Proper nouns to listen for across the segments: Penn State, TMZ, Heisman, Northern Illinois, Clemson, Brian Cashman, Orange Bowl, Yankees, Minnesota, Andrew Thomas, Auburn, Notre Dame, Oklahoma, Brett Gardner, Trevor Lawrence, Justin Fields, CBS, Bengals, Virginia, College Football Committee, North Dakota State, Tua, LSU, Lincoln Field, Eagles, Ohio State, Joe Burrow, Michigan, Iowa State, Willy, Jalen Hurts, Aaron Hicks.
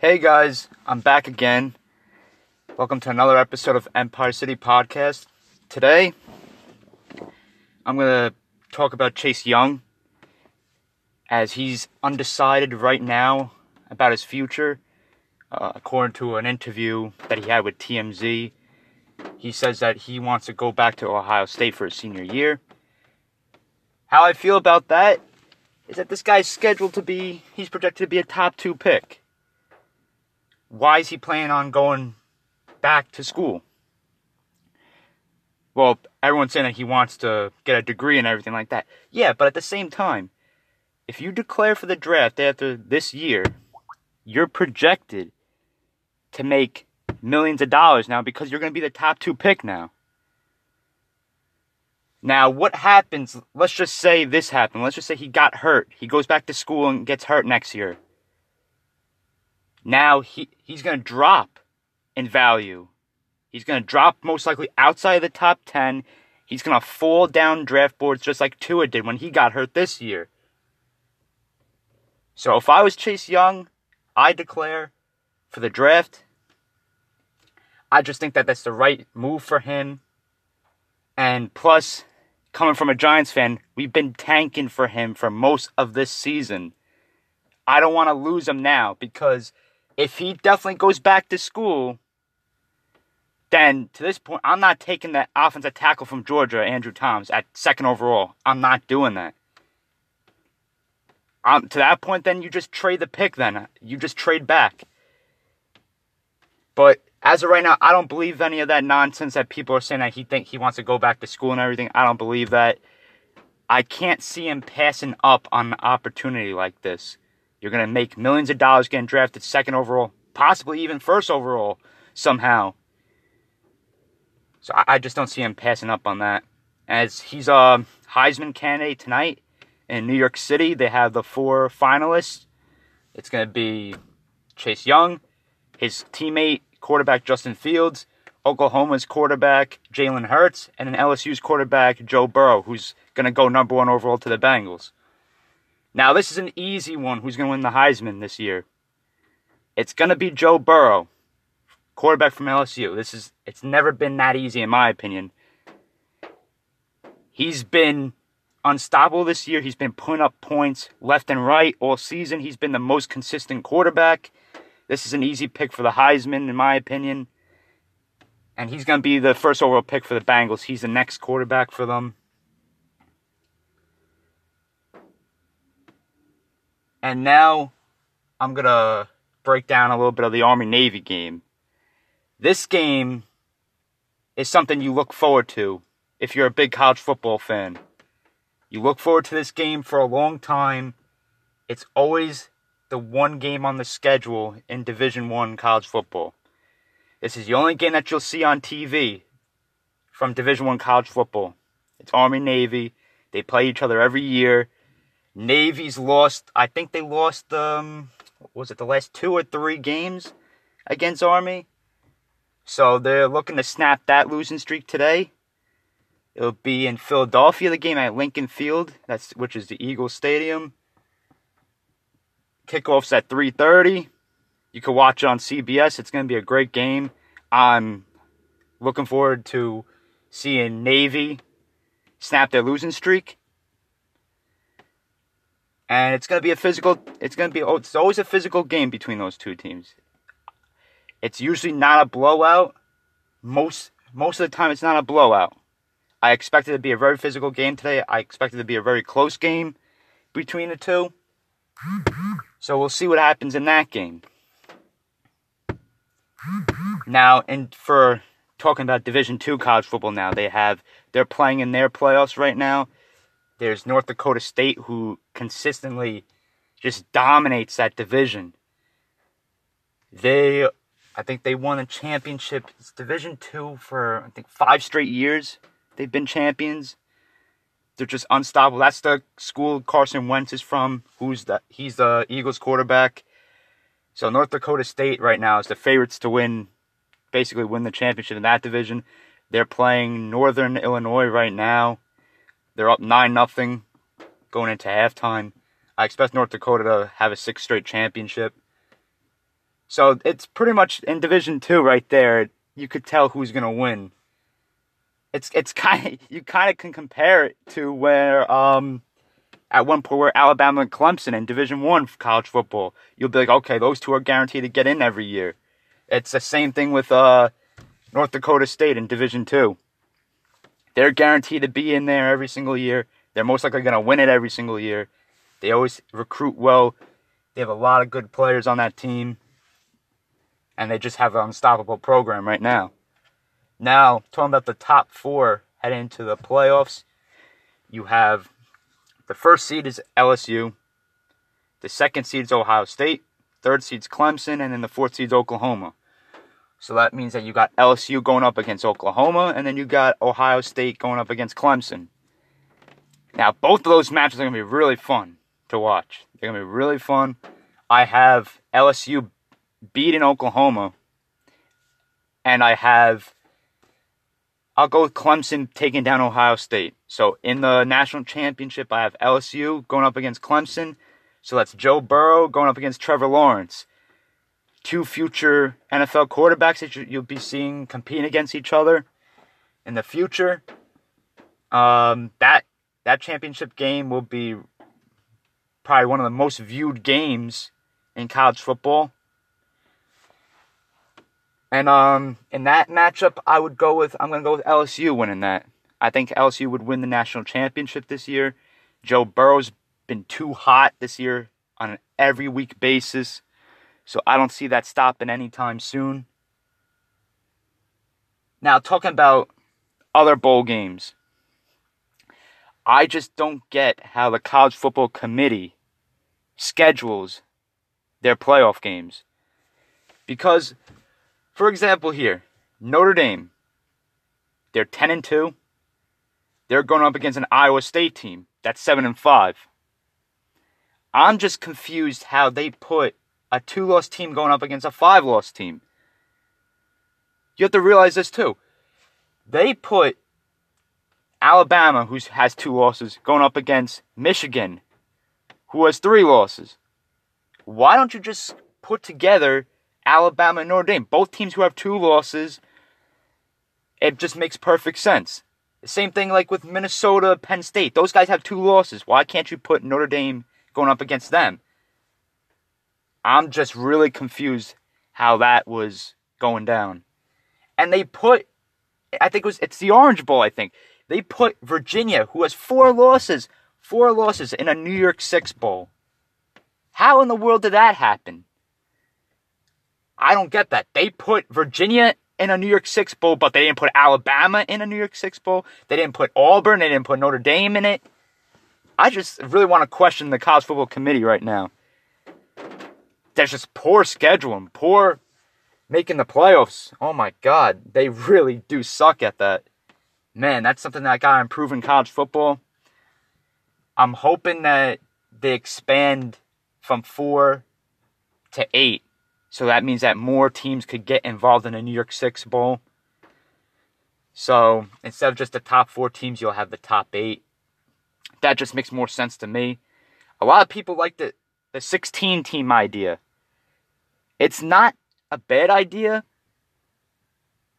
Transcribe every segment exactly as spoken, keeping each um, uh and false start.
Hey guys, I'm back again. Welcome to another episode of Empire City Podcast. Today, I'm going to talk about Chase Young, as he's undecided right now about his future. Uh, according to an interview that he had with T M Z, he says that he wants to go back to Ohio State for his senior year. How I feel about that is that this guy's scheduled to be, he's projected to be a top two pick. Why is he planning on going back to school? Well, everyone's saying that he wants to get a degree and everything like that. Yeah, but at the same time, if you declare for the draft after this year, you're projected to make millions of dollars now because you're going to be the top two pick now. Now, what happens? Let's just say this happened. Let's just say he got hurt. He goes back to school and gets hurt next year. Now he, he's going to drop in value. He's going to drop most likely outside of the top ten. He's going to fall down draft boards just like Tua did when he got hurt this year. So if I was Chase Young, I declare for the draft. I just think that that's the right move for him. And plus, coming from a Giants fan, we've been tanking for him for most of this season. I don't want to lose him now because if he definitely goes back to school, then to this point, I'm not taking that offensive tackle from Georgia, Andrew Thomas, at second overall. I'm not doing that. Um, to that point, then, you just trade the pick then. You just trade back. But as of right now, I don't believe any of that nonsense that people are saying that he think he wants to go back to school and everything. I don't believe that. I can't see him passing up on an opportunity like this. You're going to make millions of dollars getting drafted second overall, possibly even first overall somehow. So I just don't see him passing up on that. As he's a Heisman candidate tonight in New York City, they have the four finalists. It's going to be Chase Young, his teammate, quarterback Justin Fields, Oklahoma's quarterback Jalen Hurts, and an L S U's quarterback Joe Burrow, who's going to go number one overall to the Bengals. Now, this is an easy one who's going to win the Heisman this year. It's going to be Joe Burrow, quarterback from L S U. This is it's never been that easy, in my opinion. He's been unstoppable this year. He's been putting up points left and right all season. He's been the most consistent quarterback. This is an easy pick for the Heisman, in my opinion. And he's going to be the first overall pick for the Bengals. He's the next quarterback for them. And now, I'm going to break down a little bit of the Army-Navy game. This game is something you look forward to if you're a big college football fan. You look forward to this game for a long time. It's always the one game on the schedule in Division I college football. This is the only game that you'll see on T V from Division I college football. It's Army-Navy. They play each other every year. Navy's lost, I think they lost, um, was it the last two or three games against Army? So they're looking to snap that losing streak today. It'll be in Philadelphia, the game at Lincoln Field, that's which is the Eagles Stadium. Kickoff's at three thirty. You can watch it on C B S. It's going to be a great game. I'm looking forward to seeing Navy snap their losing streak. And it's going to be a physical, it's going to be, it's always a physical game between those two teams. It's usually not a blowout. Most, most of the time it's not a blowout. I expect it to be a very physical game today. I expect it to be a very close game between the two. So we'll see what happens in that game. Now, and for talking about Division two college football now, they have, they're playing in their playoffs right now. There's North Dakota State, who consistently just dominates that division. They, I think they won a championship. It's Division two for, I think, five straight years they've been champions. They're just unstoppable. That's the school Carson Wentz is from. Who's the, he's the Eagles quarterback. So North Dakota State right now is the favorites to win, basically win the championship in that division. They're playing Northern Illinois right now. They're up nine nothing going into halftime. I expect North Dakota to have a sixth straight championship. So it's pretty much in Division Two right there. You could tell who's gonna win. It's it's kind of, you kind of can compare it to where um at one point where Alabama and Clemson in Division One for college football. You'll be like, okay, those two are guaranteed to get in every year. It's the same thing with uh North Dakota State in Division Two. They're guaranteed to be in there every single year. They're most likely going to win it every single year. They always recruit well. They have a lot of good players on that team. And they just have an unstoppable program right now. Now, talking about the top four heading into the playoffs, you have the first seed is L S U. The second seed is Ohio State. Third seed is Clemson. And then the fourth seed is Oklahoma. So that means that you got L S U going up against Oklahoma. And then you got Ohio State going up against Clemson. Now, both of those matches are going to be really fun to watch. They're going to be really fun. I have L S U beating Oklahoma. And I have... I'll go with Clemson taking down Ohio State. So, in the national championship, I have L S U going up against Clemson. So, that's Joe Burrow going up against Trevor Lawrence. Two future N F L quarterbacks that you'll be seeing competing against each other in the future. Um, that... That championship game will be probably one of the most viewed games in college football. And um, in that matchup, I would go with, I'm going to go with L S U winning that. I think L S U would win the national championship this year. Joe Burrow's been too hot this year on an every week basis. So I don't see that stopping anytime soon. Now, talking about other bowl games. I just don't get how the College Football Committee schedules their playoff games. Because, for example here, Notre Dame, they're ten and two. They're going up against an Iowa State team that's seven and five. I'm just confused how they put a two-loss team going up against a five-loss team. You have to realize this too. They put Alabama, who has two losses, going up against Michigan, who has three losses. Why don't you just put together Alabama and Notre Dame? Both teams who have two losses, it just makes perfect sense. The same thing like with Minnesota, Penn State. Those guys have two losses. Why can't you put Notre Dame going up against them? I'm just really confused how that was going down. And they put, I think it was, it's the Orange Bowl, I think. They put Virginia, who has four losses, four losses in a New York Six Bowl. How in the world did that happen? I don't get that. They put Virginia in a New York Six Bowl, but they didn't put Alabama in a New York Six Bowl. They didn't put Auburn. They didn't put Notre Dame in it. I just really want to question the College Football Committee right now. There's just poor scheduling, poor making the playoffs. Oh my God, they really do suck at that. Man, that's something that I got to improve in college football. I'm hoping that they expand from four to eight. So that means that more teams could get involved in a New York Six Bowl. So instead of just the top four teams, you'll have the top eight. That just makes more sense to me. A lot of people like the, the sixteen-team idea. It's not a bad idea.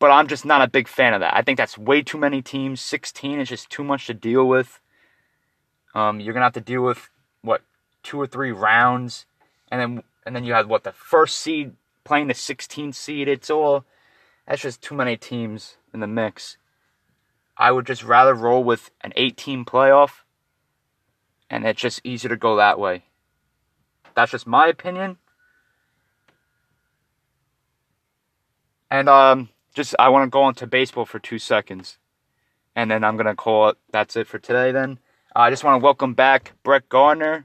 But I'm just not a big fan of that. I think that's way too many teams. sixteen is just too much to deal with. Um, you're going to have to deal with, what, two or three rounds. And then and then you have, what, the first seed playing the sixteenth seed. It's all, that's just too many teams in the mix. I would just rather roll with an eight-team playoff. And it's just easier to go that way. That's just my opinion. And, um... Just, I want to go on to baseball for two seconds. And then I'm going to call it. That's it for today then. Uh, I just want to welcome back Brett Gardner.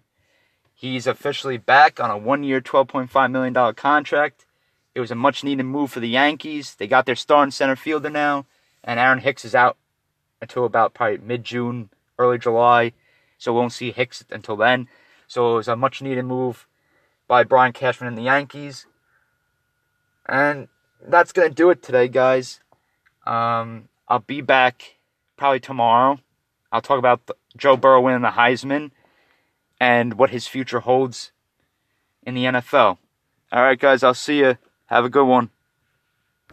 He's officially back on a one-year, twelve point five million dollars contract. It was a much-needed move for the Yankees. They got their star and center fielder now. And Aaron Hicks is out until about probably mid-June, early July. So we won't see Hicks until then. So it was a much-needed move by Brian Cashman and the Yankees. And that's going to do it today, guys. Um, I'll be back probably tomorrow. I'll talk about the, Joe Burrow winning the Heisman and what his future holds in the N F L. All right, guys, I'll see you. Have a good one.